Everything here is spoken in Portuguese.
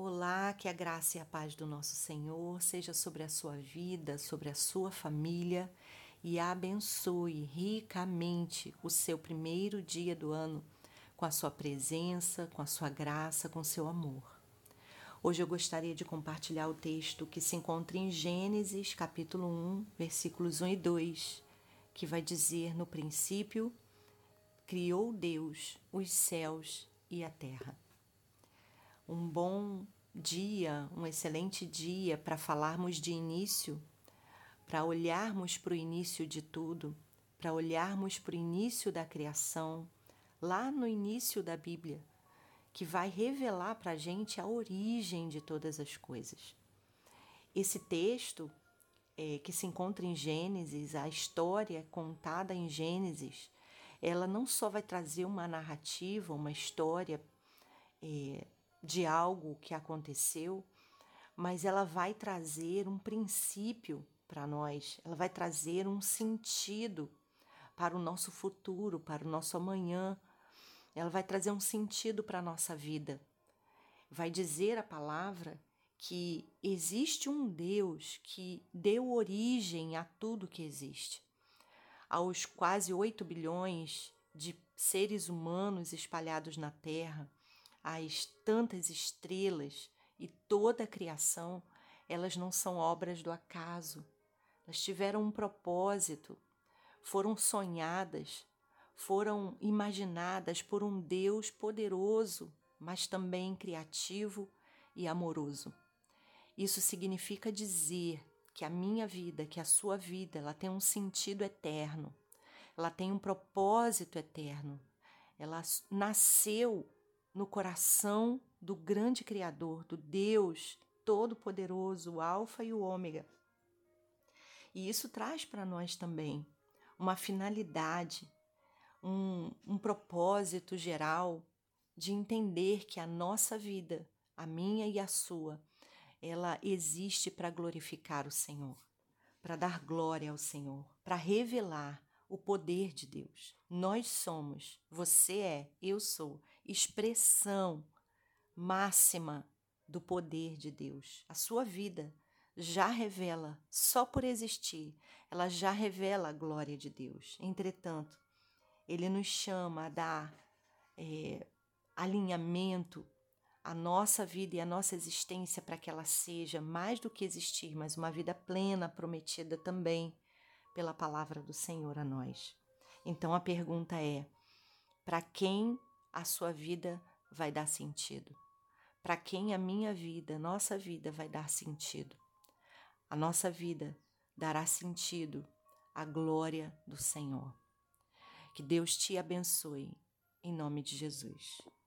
Olá, que a graça e a paz do nosso Senhor seja sobre a sua vida, sobre a sua família e abençoe ricamente o seu primeiro dia do ano com a sua presença, com a sua graça, com o seu amor. Hoje eu gostaria de compartilhar o texto que se encontra em Gênesis capítulo 1, versículos 1 e 2, que vai dizer: no princípio, criou Deus os céus e a terra. Um bom dia, um excelente dia para falarmos de início, para olharmos para o início de tudo, para olharmos para o início da criação, lá no início da Bíblia, que vai revelar para a gente a origem de todas as coisas. Esse texto que se encontra em Gênesis, a história contada em Gênesis, ela não só vai trazer uma narrativa, uma história de algo que aconteceu, mas ela vai trazer um princípio para nós, ela vai trazer um sentido para o nosso futuro, para o nosso amanhã, ela vai trazer um sentido para a nossa vida. Vai dizer a palavra que existe um Deus que deu origem a tudo que existe, aos quase 8 bilhões de seres humanos espalhados na Terra, as tantas estrelas e toda a criação, elas não são obras do acaso. Elas tiveram um propósito, foram sonhadas, foram imaginadas por um Deus poderoso, mas também criativo e amoroso. Isso significa dizer que a minha vida, que a sua vida, ela tem um sentido eterno, ela tem um propósito eterno, ela nasceu no coração do grande Criador, do Deus Todo-Poderoso, o Alfa e o Ômega. E isso traz para nós também uma finalidade, um propósito geral de entender que a nossa vida, a minha e a sua, ela existe para glorificar o Senhor, para dar glória ao Senhor, para revelar o poder de Deus. Nós somos, você é, eu sou, expressão máxima do poder de Deus. A sua vida já revela, só por existir, ela já revela a glória de Deus. Entretanto, Ele nos chama a dar alinhamento à nossa vida e à nossa existência para que ela seja, mais do que existir, mas uma vida plena, prometida também pela palavra do Senhor a nós. Então a pergunta é: para quem a sua vida vai dar sentido? Para quem a minha vida, nossa vida vai dar sentido? A nossa vida dará sentido à glória do Senhor. Que Deus te abençoe, em nome de Jesus.